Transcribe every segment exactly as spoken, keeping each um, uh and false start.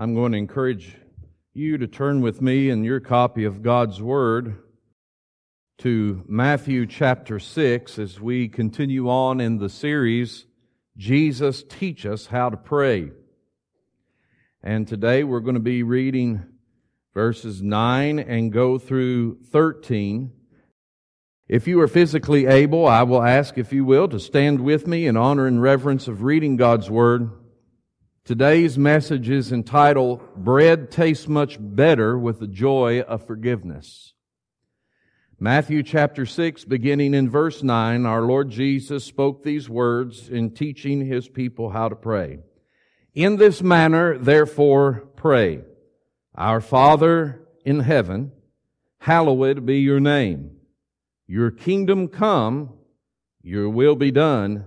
I'm going to encourage you to turn with me in your copy of God's Word to Matthew chapter six as we continue on in the series, Jesus Teach Us How to Pray. And today we're going to be reading verses nine and go through thirteen. If you are physically able, I will ask, if you will, to stand with me in honor and reverence of reading God's Word. Today's message is entitled, Bread Tastes Much Better with the Joy of Forgiveness. Matthew chapter six, beginning in verse nine, our Lord Jesus spoke these words in teaching His people how to pray. In this manner, therefore, pray. Our Father in heaven, hallowed be your name. Your kingdom come, your will be done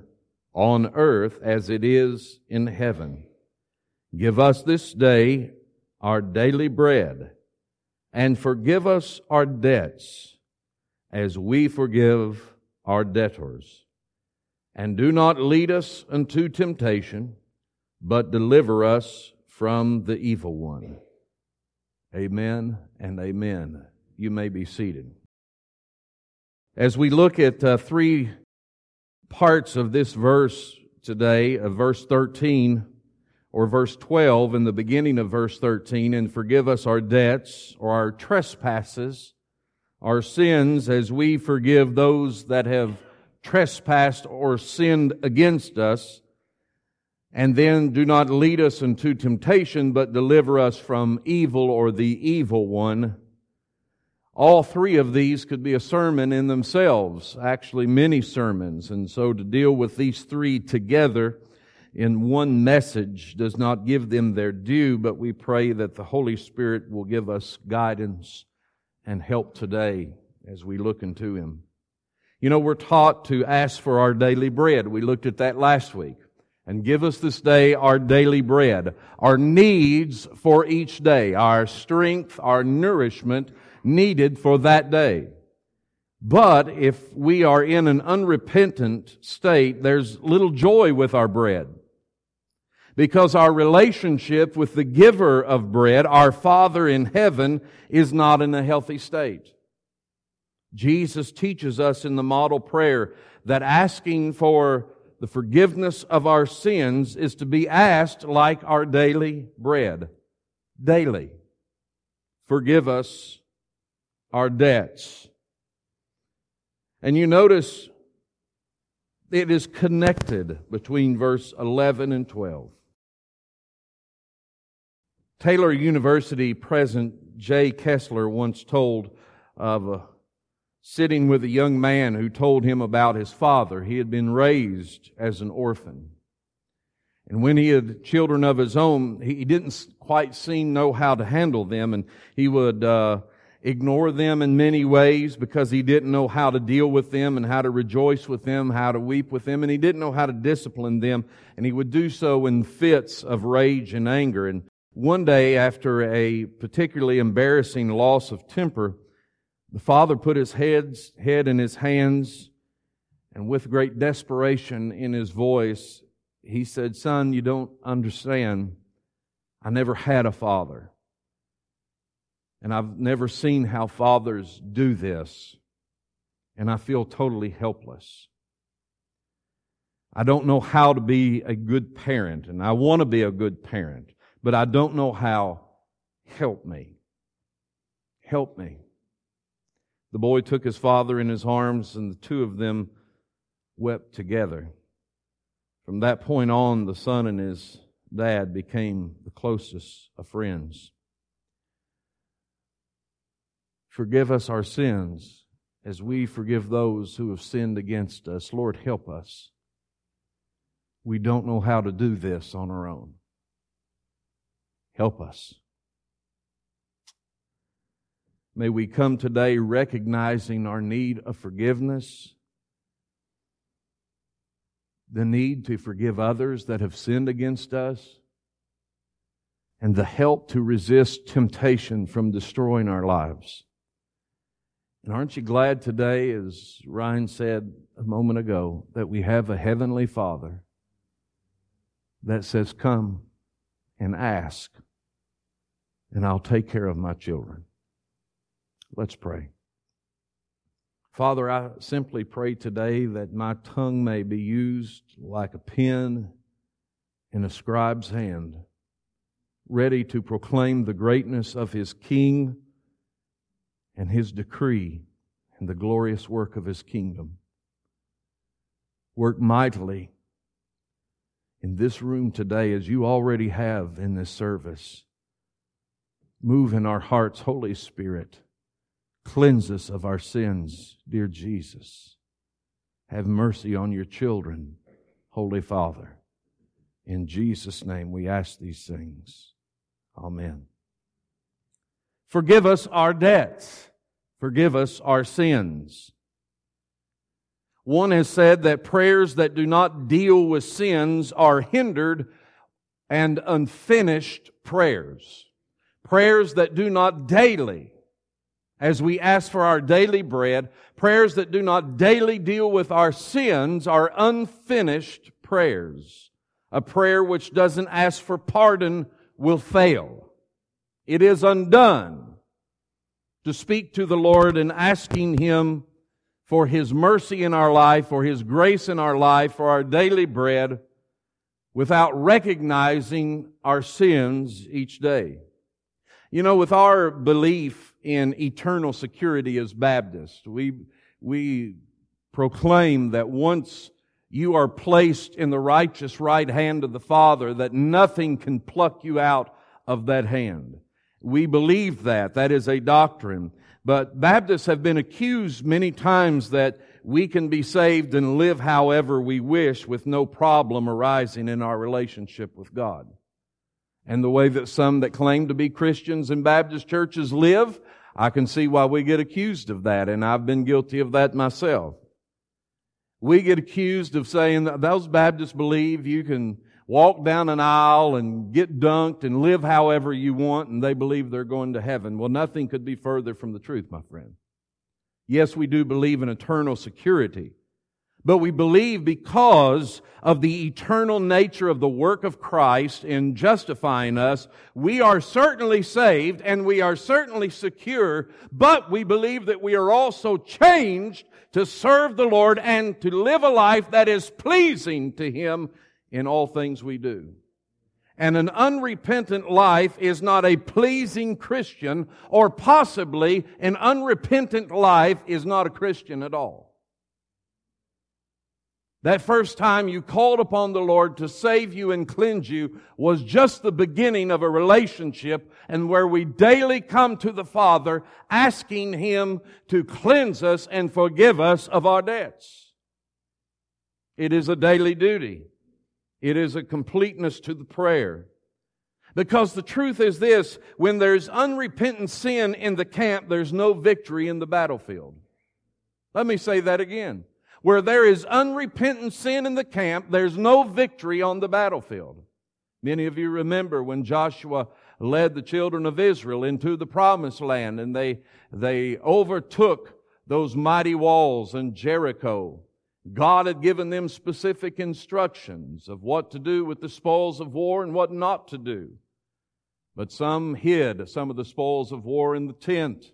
on earth as it is in heaven. Give us this day our daily bread, and forgive us our debts as we forgive our debtors. And do not lead us into temptation, but deliver us from the evil one. Amen and amen. You may be seated. As we look at uh, three parts of this verse today, of verse thirteen, or verse twelve, in the beginning of verse thirteen, and forgive us our debts, or our trespasses, our sins, as we forgive those that have trespassed or sinned against us, and then do not lead us into temptation, but deliver us from evil or the evil one. All three of these could be a sermon in themselves, actually many sermons, and so to deal with these three together in one message does not give them their due, but we pray that the Holy Spirit will give us guidance and help today as we look into Him. You know, we're taught to ask for our daily bread. We looked at that last week. And give us this day our daily bread, our needs for each day, our strength, our nourishment needed for that day. But if we are in an unrepentant state, there's little joy with our bread. Because our relationship with the giver of bread, our Father in heaven, is not in a healthy state. Jesus teaches us in the model prayer that asking for the forgiveness of our sins is to be asked like our daily bread. Daily. Forgive us our debts. And you notice it is connected between verse eleven and twelve. Taylor University president Jay Kessler once told of a sitting with a young man who told him about his father. He had been raised as an orphan. And when he had children of his own, he didn't quite seem know how to handle them, and he would uh, ignore them in many ways because he didn't know how to deal with them and how to rejoice with them, how to weep with them, and he didn't know how to discipline them, and he would do so in fits of rage and anger. And one day, after a particularly embarrassing loss of temper, the father put his heads, head in his hands, and with great desperation in his voice, he said, "Son, you don't understand. I never had a father. And I've never seen how fathers do this. And I feel totally helpless. I don't know how to be a good parent, and I want to be a good parent, but I don't know how. Help me. Help me." The boy took his father in his arms, and the two of them wept together. From that point on, the son and his dad became the closest of friends. Forgive us our sins as we forgive those who have sinned against us. Lord, help us. We don't know how to do this on our own. Help us. May we come today recognizing our need of forgiveness, the need to forgive others that have sinned against us, and the help to resist temptation from destroying our lives. And aren't you glad today, as Ryan said a moment ago, that we have a Heavenly Father that says, "Come and ask and I'll take care of my children. Let's pray. Father, I simply pray today that my tongue may be used like a pen in a scribe's hand, ready to proclaim the greatness of His King and His decree and the glorious work of His kingdom. Work mightily in this room today as You already have in this service. Move in our hearts, Holy Spirit. Cleanse us of our sins, dear Jesus. Have mercy on Your children, Holy Father. In Jesus' name we ask these things. Amen. Forgive us our debts. Forgive us our sins. One has said that prayers that do not deal with sins are hindered and unfinished prayers. Prayers that do not daily, as we ask for our daily bread, prayers that do not daily deal with our sins are unfinished prayers. A prayer which doesn't ask for pardon will fail. It is undone to speak to the Lord and asking Him for His mercy in our life, for His grace in our life, for our daily bread, without recognizing our sins each day. You know, with our belief in eternal security as Baptists, we, we proclaim that once you are placed in the righteous right hand of the Father, that nothing can pluck you out of that hand. We believe that. That is a doctrine. But Baptists have been accused many times that we can be saved and live however we wish with no problem arising in our relationship with God. And the way that some that claim to be Christians in Baptist churches live, I can see why we get accused of that, and I've been guilty of that myself. We get accused of saying that those Baptists believe you can walk down an aisle and get dunked and live however you want, and they believe they're going to heaven. Well, nothing could be further from the truth, my friend. Yes, we do believe in eternal security, but we believe because of the eternal nature of the work of Christ in justifying us, we are certainly saved and we are certainly secure, but we believe that we are also changed to serve the Lord and to live a life that is pleasing to Him in all things we do. And an unrepentant life is not a pleasing Christian, or possibly an unrepentant life is not a Christian at all. That first time you called upon the Lord to save you and cleanse you was just the beginning of a relationship, and where we daily come to the Father asking Him to cleanse us and forgive us of our debts. It is a daily duty. It is a completeness to the prayer. Because the truth is this, when there's unrepentant sin in the camp, there's no victory in the battlefield. Let me say that again. Where there is unrepentant sin in the camp, there's no victory on the battlefield. Many of you remember when Joshua led the children of Israel into the promised land, and they, they overtook those mighty walls in Jericho. God had given them specific instructions of what to do with the spoils of war and what not to do. But some hid some of the spoils of war in the tent.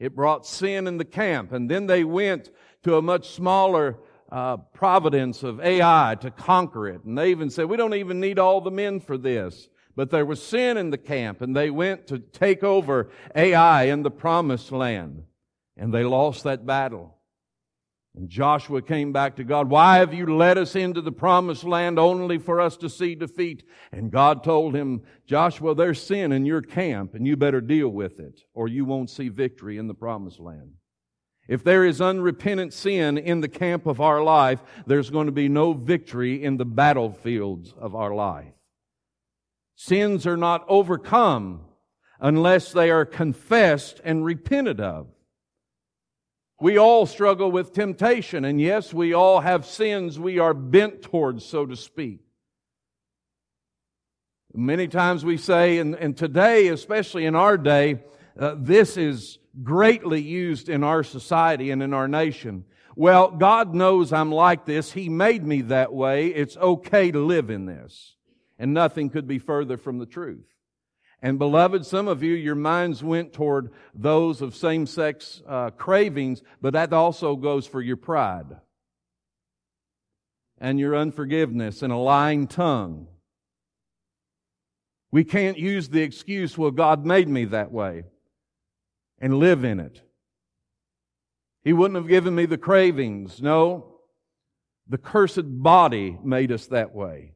It brought sin in the camp, and then they went to a much smaller uh, providence of Ai to conquer it. And they even said, we don't even need all the men for this. But there was sin in the camp, and they went to take over Ai in the promised land. And they lost that battle. And Joshua came back to God, why have you led us into the promised land only for us to see defeat? And God told him, Joshua, there's sin in your camp, and you better deal with it, or you won't see victory in the promised land. If there is unrepentant sin in the camp of our life, there's going to be no victory in the battlefields of our life. Sins are not overcome unless they are confessed and repented of. We all struggle with temptation, and yes, we all have sins we are bent towards, so to speak. Many times we say, and, and today, especially in our day, uh, this is greatly used in our society and in our nation. Well, God knows I'm like this. He made me that way. It's okay to live in this. And nothing could be further from the truth. And beloved, some of you, your minds went toward those of same-sex uh, cravings, but that also goes for your pride and your unforgiveness and a lying tongue. We can't use the excuse, well, God made me that way, and live in it. He wouldn't have given me the cravings. No, the cursed body made us that way.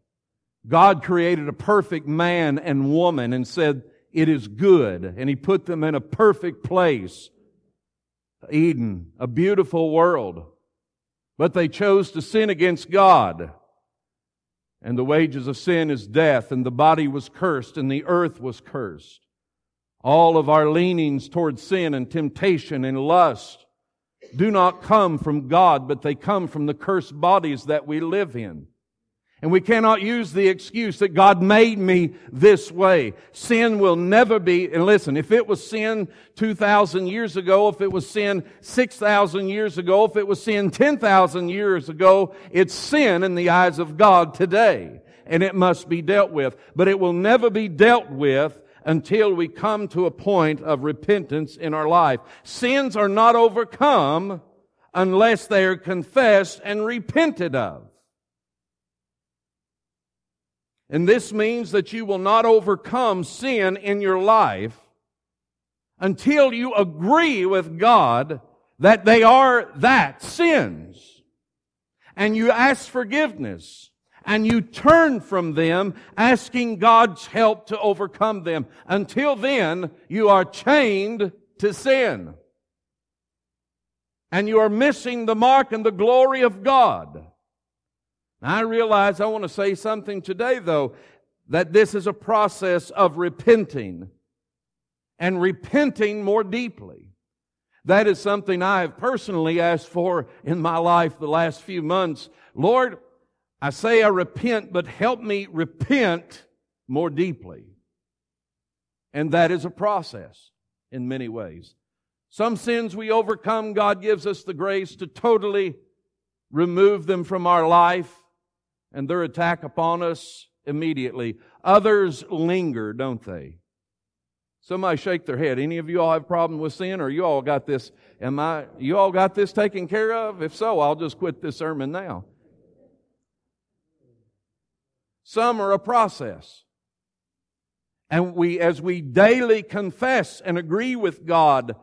God created a perfect man and woman and said, it is good. And He put them in a perfect place, Eden, a beautiful world. But they chose to sin against God. And the wages of sin is death, and the body was cursed, and the earth was cursed. All of our leanings toward sin and temptation and lust do not come from God, but they come from the cursed bodies that we live in. And we cannot use the excuse that God made me this way. Sin will never be, and listen, if it was sin two thousand years ago, if it was sin six thousand years ago, if it was sin ten thousand years ago, it's sin in the eyes of God today. And it must be dealt with. But it will never be dealt with until we come to a point of repentance in our life. Sins are not overcome unless they are confessed and repented of. And this means that you will not overcome sin in your life until you agree with God that they are that, sins. And you ask forgiveness. And you turn from them, asking God's help to overcome them. Until then, you are chained to sin. And you are missing the mark and the glory of God. I realize I want to say something today, though, that this is a process of repenting and repenting more deeply. That is something I have personally asked for in my life the last few months. Lord, I say I repent, but help me repent more deeply. And that is a process in many ways. Some sins we overcome, God gives us the grace to totally remove them from our life. And their attack upon us immediately. Others linger, don't they? Somebody shake their head. Any of you all have a problem with sin, or you all got this? Am I? You all got this taken care of? If so, I'll just quit this sermon now. Some are a process, and we, as we daily confess and agree with God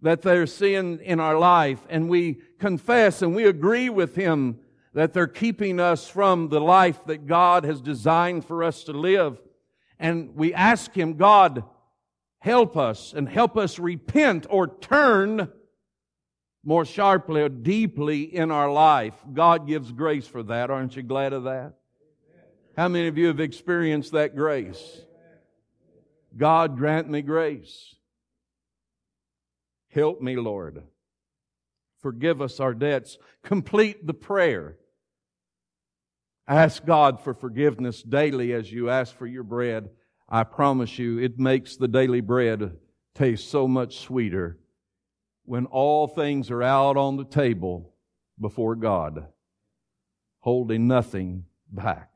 that there's sin in our life, and we confess and we agree with Him that they're keeping us from the life that God has designed for us to live. And we ask Him, God, help us and help us repent or turn more sharply or deeply in our life. God gives grace for that. Aren't you glad of that? How many of you have experienced that grace? God, grant me grace. Help me, Lord. Forgive us our debts. Complete the prayer. Ask God for forgiveness daily as you ask for your bread. I promise you, it makes the daily bread taste so much sweeter when all things are out on the table before God, holding nothing back.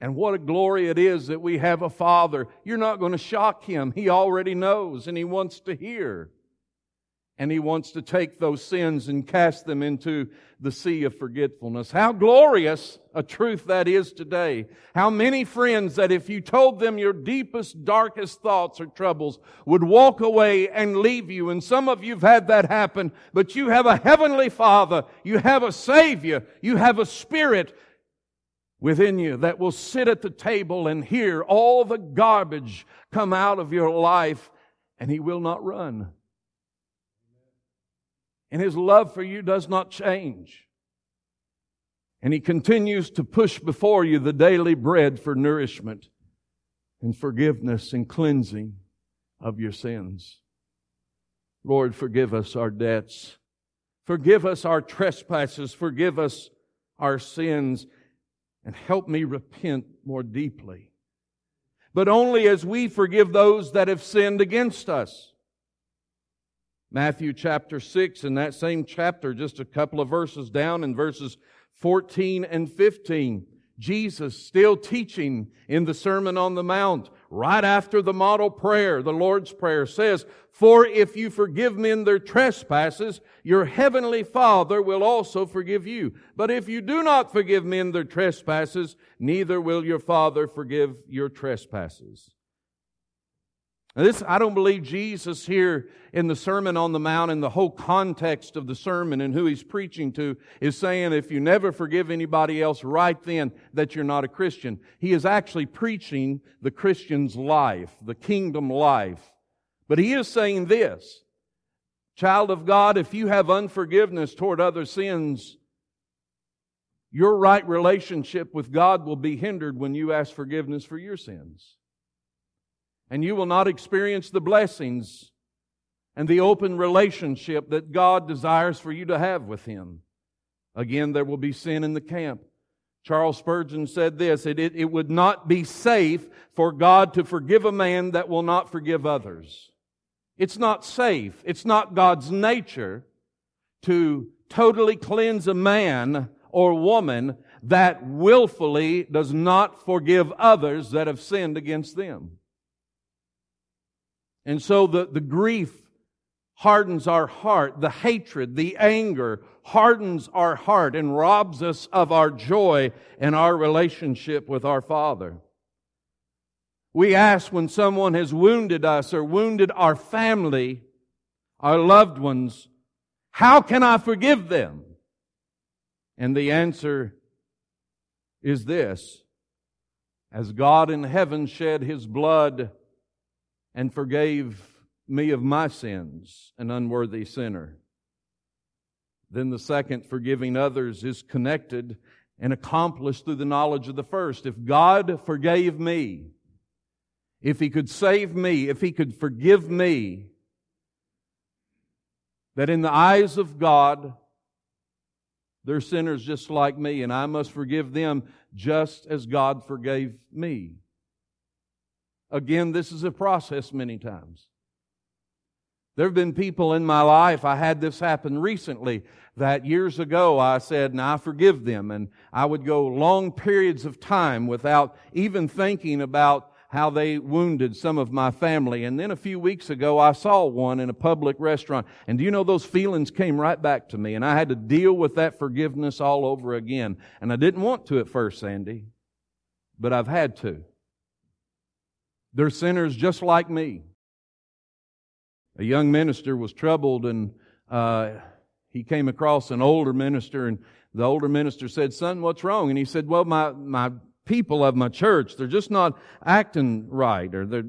And what a glory it is that we have a Father. You're not going to shock Him. He already knows, and He wants to hear. And He wants to take those sins and cast them into the sea of forgetfulness. How glorious a truth that is today. How many friends that if you told them your deepest, darkest thoughts or troubles would walk away and leave you. And some of you have had that happen. But you have a heavenly Father. You have a Savior. You have a Spirit within you that will sit at the table and hear all the garbage come out of your life. And He will not run. And His love for you does not change. And He continues to push before you the daily bread for nourishment and forgiveness and cleansing of your sins. Lord, forgive us our debts. Forgive us our trespasses. Forgive us our sins. And help me repent more deeply. But only as we forgive those that have sinned against us. Matthew chapter six, in that same chapter, just a couple of verses down in verses fourteen and fifteen, Jesus still teaching in the Sermon on the Mount, right after the model prayer, the Lord's Prayer, says, "For if you forgive men their trespasses, your heavenly Father will also forgive you. But if you do not forgive men their trespasses, neither will your Father forgive your trespasses." Now this, I don't believe Jesus here in the Sermon on the Mount and the whole context of the sermon and who he's preaching to is saying if you never forgive anybody else right then that you're not a Christian. He is actually preaching the Christian's life, the kingdom life. But he is saying this, child of God, if you have unforgiveness toward other sins, your right relationship with God will be hindered when you ask forgiveness for your sins. And you will not experience the blessings and the open relationship that God desires for you to have with Him. Again, there will be sin in the camp. Charles Spurgeon said this, it, it, it would not be safe for God to forgive a man that will not forgive others. It's not safe. It's not God's nature to totally cleanse a man or woman that willfully does not forgive others that have sinned against them. And so the, the grief hardens our heart. The hatred, the anger hardens our heart and robs us of our joy and our relationship with our Father. We ask when someone has wounded us or wounded our family, our loved ones, how can I forgive them? And the answer is this. As God in heaven shed His blood and forgave me of my sins, an unworthy sinner. Then the second, forgiving others, is connected and accomplished through the knowledge of the first. If God forgave me, if He could save me, if He could forgive me, that in the eyes of God, they're sinners just like me, and I must forgive them just as God forgave me. Again, this is a process many times. There have been people in my life, I had this happen recently, that years ago I said, now I forgive them, and I would go long periods of time without even thinking about how they wounded some of my family. And then a few weeks ago I saw one in a public restaurant, and do you know those feelings came right back to me, and I had to deal with that forgiveness all over again. And I didn't want to at first, Sandy, but I've had to. They're sinners just like me. A young minister was troubled and uh, he came across an older minister, and the older minister said, son, what's wrong? And he said, well, my, my people of my church, they're just not acting right, or they're,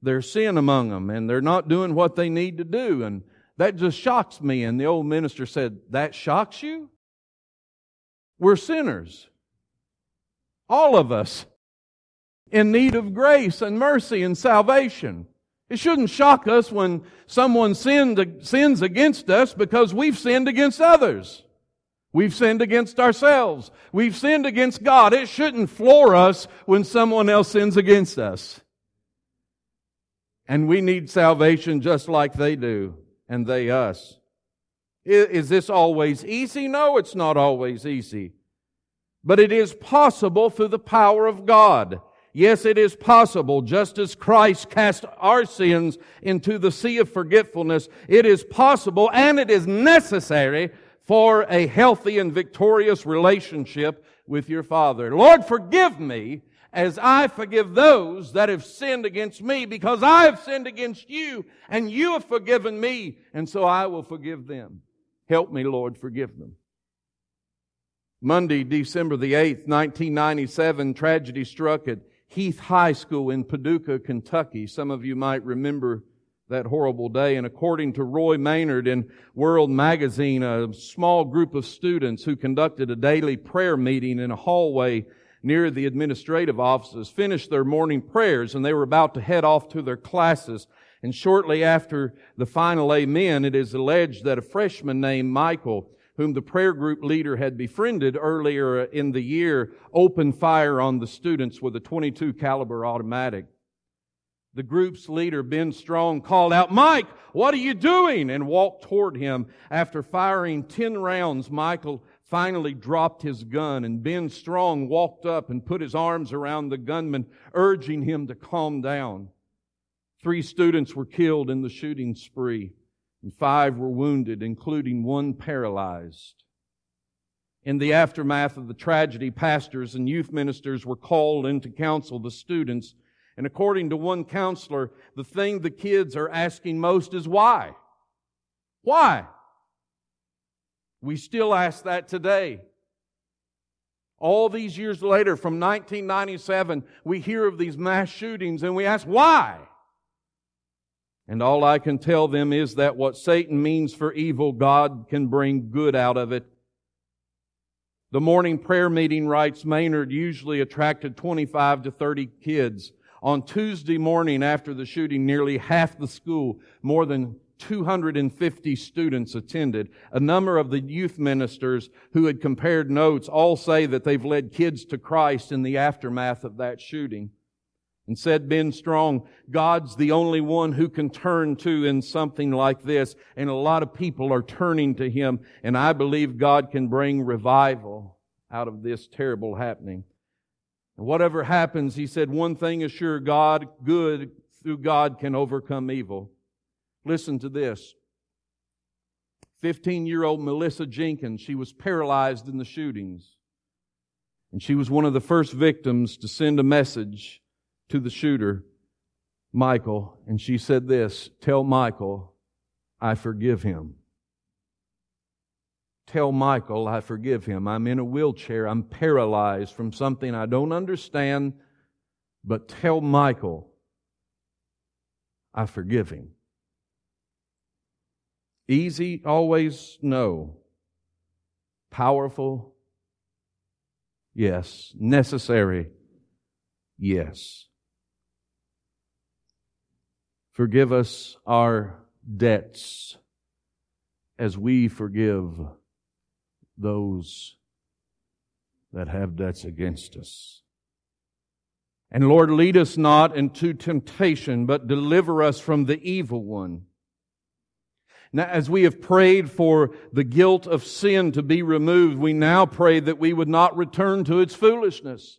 there's sin among them and they're not doing what they need to do. And that just shocks me. And the old minister said, that shocks you? We're sinners. All of us. In need of grace and mercy and salvation. It shouldn't shock us when someone sinned, sins against us, because we've sinned against others. We've sinned against ourselves. We've sinned against God. It shouldn't floor us when someone else sins against us. And we need salvation just like they do, and they us. Is this always easy? No, it's not always easy. But it is possible through the power of God. Yes, it is possible, just as Christ cast our sins into the sea of forgetfulness. It is possible and it is necessary for a healthy and victorious relationship with your Father. Lord, forgive me as I forgive those that have sinned against me, because I have sinned against you and you have forgiven me, and so I will forgive them. Help me, Lord, forgive them. Monday, December the eighth, nineteen ninety-seven, tragedy struck at Heath High School in Paducah, Kentucky. Some of you might remember that horrible day. And according to Roy Maynard in World Magazine, a small group of students who conducted a daily prayer meeting in a hallway near the administrative offices finished their morning prayers, and they were about to head off to their classes. And shortly after the final amen, it is alleged that a freshman named Michael, whom the prayer group leader had befriended earlier in the year, opened fire on the students with a twenty-two caliber automatic. The group's leader, Ben Strong, called out, Mike, what are you doing? And walked toward him. After firing ten rounds, Michael finally dropped his gun, and Ben Strong walked up and put his arms around the gunman, urging him to calm down. Three students were killed in the shooting spree, and five were wounded, including one paralyzed. In the aftermath of the tragedy, pastors and youth ministers were called in to counsel the students, and according to one counselor, the thing the kids are asking most is why? Why? We still ask that today. All these years later, from nineteen ninety-seven, we hear of these mass shootings and we ask, why? And all I can tell them is that what Satan means for evil, God can bring good out of it. The morning prayer meeting, writes Maynard, usually attracted twenty-five to thirty kids. On Tuesday morning after the shooting, nearly half the school, more than two hundred fifty students attended. A number of the youth ministers who had compared notes all say that they've led kids to Christ in the aftermath of that shooting. And said Ben Strong, God's the only one who can turn to in something like this, and a lot of people are turning to Him, and I believe God can bring revival out of this terrible happening. And whatever happens, he said, one thing is sure, God, good through God can overcome evil. Listen to this. fifteen-year-old Melissa Jenkins, she was paralyzed in the shootings. And she was one of the first victims to send a message to the shooter, Michael. And she said this, tell Michael, I forgive him. Tell Michael, I forgive him. I'm in a wheelchair. I'm paralyzed from something I don't understand. But tell Michael, I forgive him. Easy, always, no. Powerful, yes. Necessary, yes. Forgive us our debts as we forgive those that have debts against us. And Lord, lead us not into temptation, but deliver us from the evil one. Now, as we have prayed for the guilt of sin to be removed, we now pray that we would not return to its foolishness.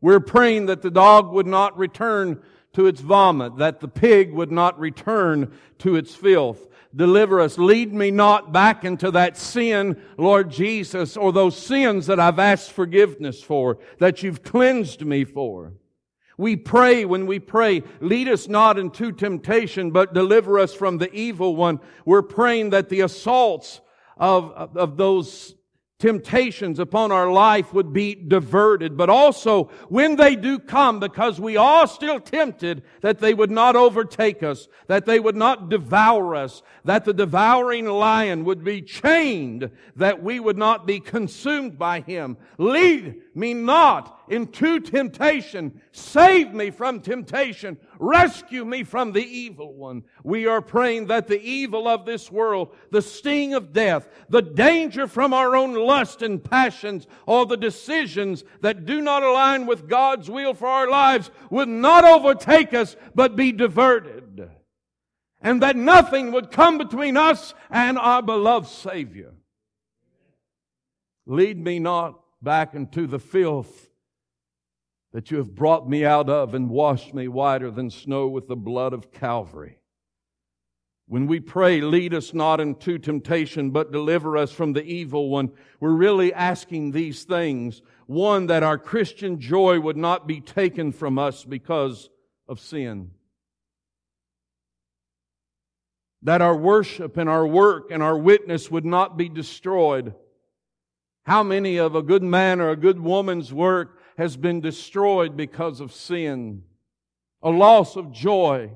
We're praying that the dog would not return to its vomit, that the pig would not return to its filth. Deliver us. Lead me not back into that sin, Lord Jesus, or those sins that I've asked forgiveness for, that You've cleansed me for. We pray when we pray, lead us not into temptation, but deliver us from the evil one. We're praying that the assaults of, of, of those temptations upon our life would be diverted, but also when they do come, because we are still tempted, that they would not overtake us, that they would not devour us, that the devouring lion would be chained, that we would not be consumed by him. Lead me not into temptation. Save me from temptation. Rescue me from the evil one. We are praying that the evil of this world, the sting of death, the danger from our own lust and passions, or the decisions that do not align with God's will for our lives would not overtake us, but be diverted. And that nothing would come between us and our beloved Savior. Lead me not back into the filth that You have brought me out of and washed me whiter than snow with the blood of Calvary. When we pray, lead us not into temptation, but deliver us from the evil one, we're really asking these things. One, that our Christian joy would not be taken from us because of sin. That our worship and our work and our witness would not be destroyed. How many of a good man or a good woman's work has been destroyed because of sin? A loss of joy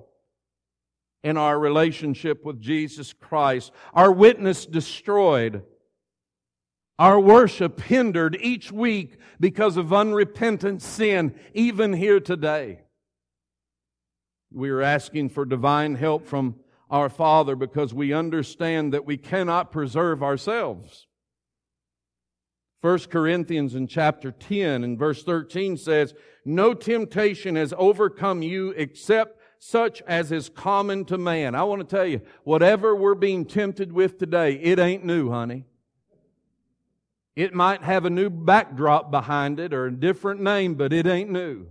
in our relationship with Jesus Christ. Our witness destroyed. Our worship hindered each week because of unrepentant sin, even here today. We are asking for divine help from our Father because we understand that we cannot preserve ourselves. First Corinthians in chapter ten and verse thirteen says, no temptation has overcome you except such as is common to man. I want to tell you, whatever we're being tempted with today, it ain't new, honey. It might have a new backdrop behind it or a different name, but it ain't new.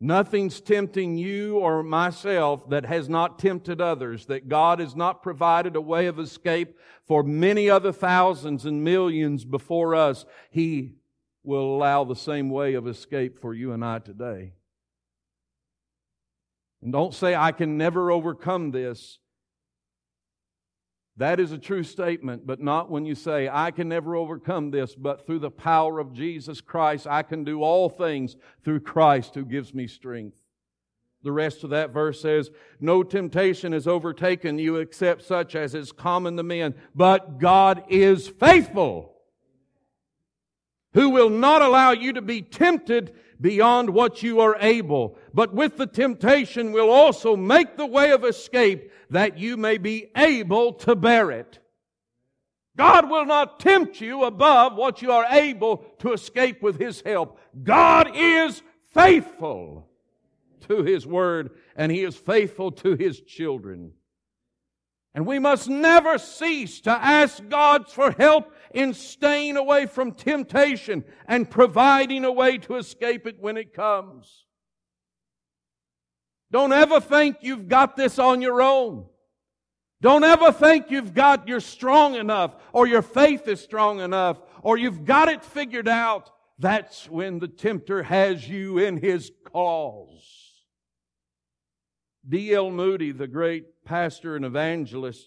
Nothing's tempting you or myself that has not tempted others, that God has not provided a way of escape for many other thousands and millions before us. He will allow the same way of escape for you and I today. And don't say, I can never overcome this. That is a true statement, but not when you say, I can never overcome this, but through the power of Jesus Christ, I can do all things through Christ who gives me strength. The rest of that verse says, no temptation has overtaken you except such as is common to men, but God is faithful, who will not allow you to be tempted beyond what you are able, but with the temptation will also make the way of escape that you may be able to bear it. God will not tempt you above what you are able to escape with His help. God is faithful to His Word, and He is faithful to His children. And we must never cease to ask God for help in staying away from temptation and providing a way to escape it when it comes. Don't ever think you've got this on your own. Don't ever think you've got, you're strong enough, or your faith is strong enough, or you've got it figured out. That's when the tempter has you in his claws. D L Moody, the great pastor and evangelist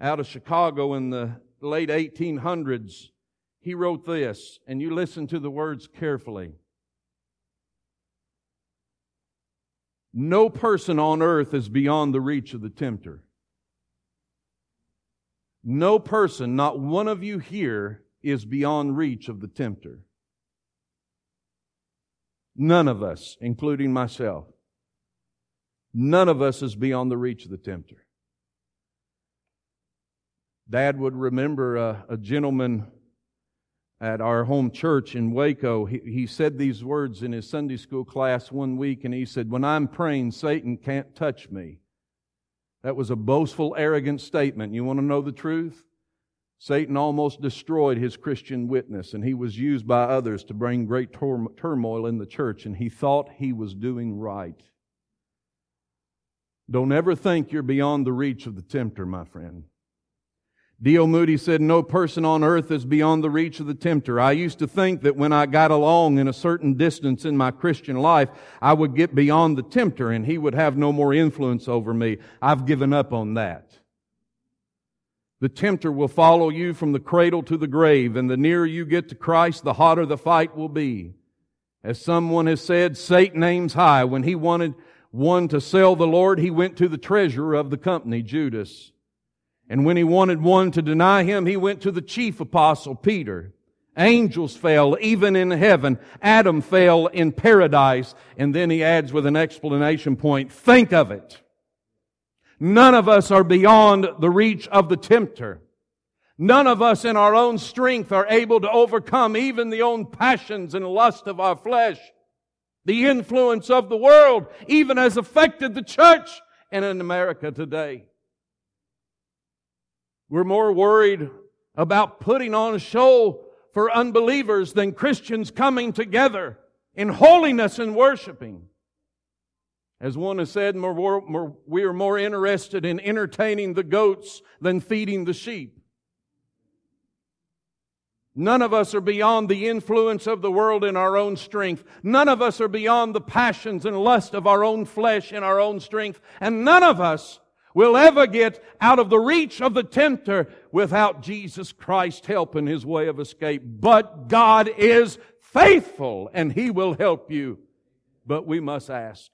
out of Chicago in the late eighteen hundreds, he wrote this, and you listen to the words carefully. No person on earth is beyond the reach of the tempter. No person, not one of you here, is beyond reach of the tempter. None of us, including myself, none of us is beyond the reach of the tempter. Dad would remember a, a gentleman at our home church in Waco. He, he said these words in his Sunday school class one week, and he said, when I'm praying, Satan can't touch me. That was a boastful, arrogant statement. You want to know the truth? Satan almost destroyed his Christian witness, and he was used by others to bring great tur- turmoil in the church, and he thought he was doing right. Don't ever think you're beyond the reach of the tempter, my friend. D L Moody said, no person on earth is beyond the reach of the tempter. I used to think that when I got along in a certain distance in my Christian life, I would get beyond the tempter and he would have no more influence over me. I've given up on that. The tempter will follow you from the cradle to the grave, and the nearer you get to Christ, the hotter the fight will be. As someone has said, Satan aims high. When he wanted one to sell the Lord, he went to the treasurer of the company, Judas. And when he wanted one to deny him, he went to the chief apostle, Peter. Angels fell, even in heaven. Adam fell in paradise. And then he adds with an explanation point, think of it. None of us are beyond the reach of the tempter. None of us in our own strength are able to overcome even the own passions and lust of our flesh. The influence of the world even has affected the church and in America today. We're more worried about putting on a show for unbelievers than Christians coming together in holiness and worshiping. As one has said, more, more, we are more interested in entertaining the goats than feeding the sheep. None of us are beyond the influence of the world in our own strength. None of us are beyond the passions and lust of our own flesh in our own strength. And none of us will ever get out of the reach of the tempter without Jesus Christ helping his way of escape. But God is faithful and He will help you. But we must ask.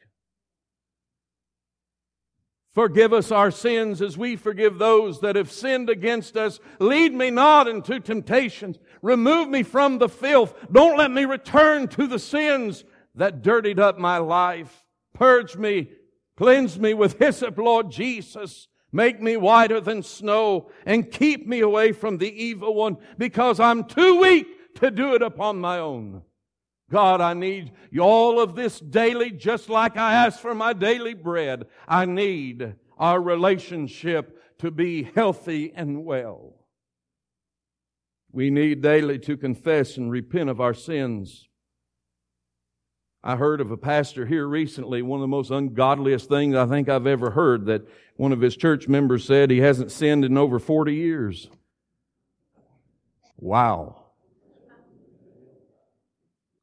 Forgive us our sins as we forgive those that have sinned against us. Lead me not into temptations. Remove me from the filth. Don't let me return to the sins that dirtied up my life. Purge me. Cleanse me with hyssop, Lord Jesus. Make me whiter than snow and keep me away from the evil one, because I'm too weak to do it upon my own. God, I need all of this daily, just like I ask for my daily bread. I need our relationship to be healthy and well. We need daily to confess and repent of our sins. I heard of a pastor here recently, one of the most ungodliest things I think I've ever heard, that one of his church members said he hasn't sinned in over forty years. Wow.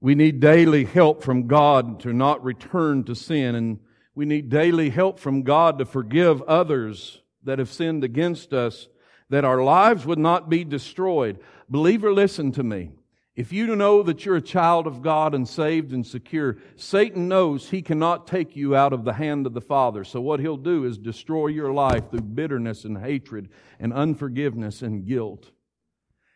We need daily help from God to not return to sin, and we need daily help from God to forgive others that have sinned against us, that our lives would not be destroyed. Believer, listen to me. If you know that you're a child of God and saved and secure, Satan knows he cannot take you out of the hand of the Father. So what he'll do is destroy your life through bitterness and hatred and unforgiveness and guilt.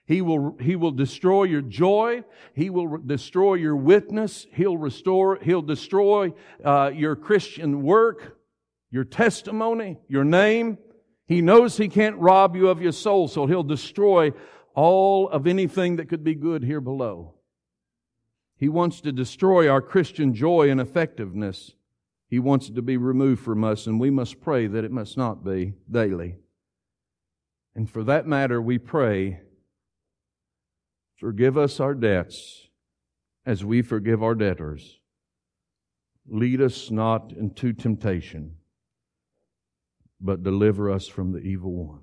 He will, he will destroy your joy. He will re- destroy your witness. He'll restore, he'll destroy, uh, your Christian work, your testimony, your name. He knows he can't rob you of your soul, so he'll destroy all of anything that could be good here below. He wants to destroy our Christian joy and effectiveness. He wants it to be removed from us, and we must pray that it must not be daily. And for that matter, we pray, forgive us our debts as we forgive our debtors. Lead us not into temptation, but deliver us from the evil one.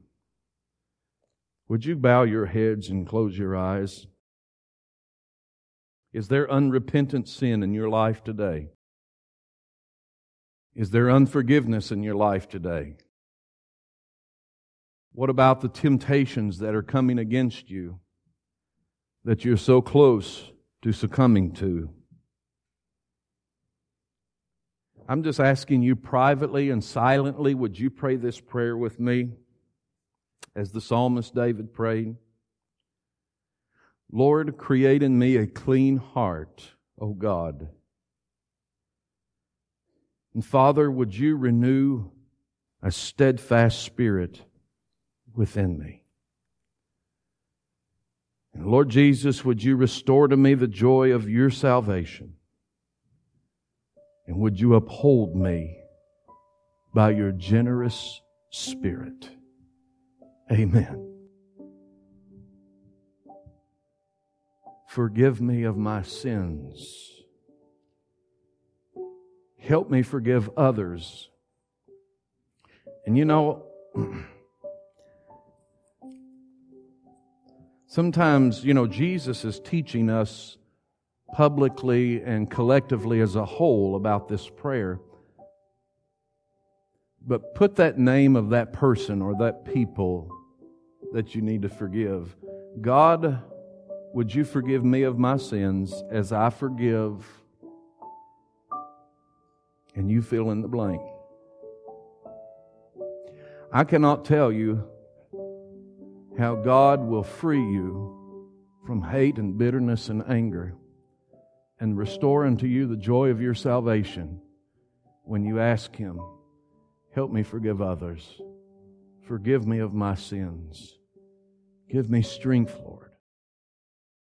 Would you bow your heads and close your eyes? Is there unrepentant sin in your life today? Is there unforgiveness in your life today? What about the temptations that are coming against you, that you're so close to succumbing to? I'm just asking you privately and silently, would you pray this prayer with me as the psalmist David prayed? Lord, create in me a clean heart, O God. And Father, would you renew a steadfast spirit within me? And Lord Jesus, would you restore to me the joy of your salvation? And would you uphold me by your generous Spirit? Amen. Forgive me of my sins. Help me forgive others. And you know, sometimes, you know, Jesus is teaching us publicly and collectively as a whole about this prayer. But put that name of that person or that people that you need to forgive. God, would you forgive me of my sins as I forgive? And you fill in the blank. I cannot tell you how God will free you from hate and bitterness and anger and restore unto you the joy of your salvation when you ask Him, help me forgive others. Forgive me of my sins. Give me strength, Lord.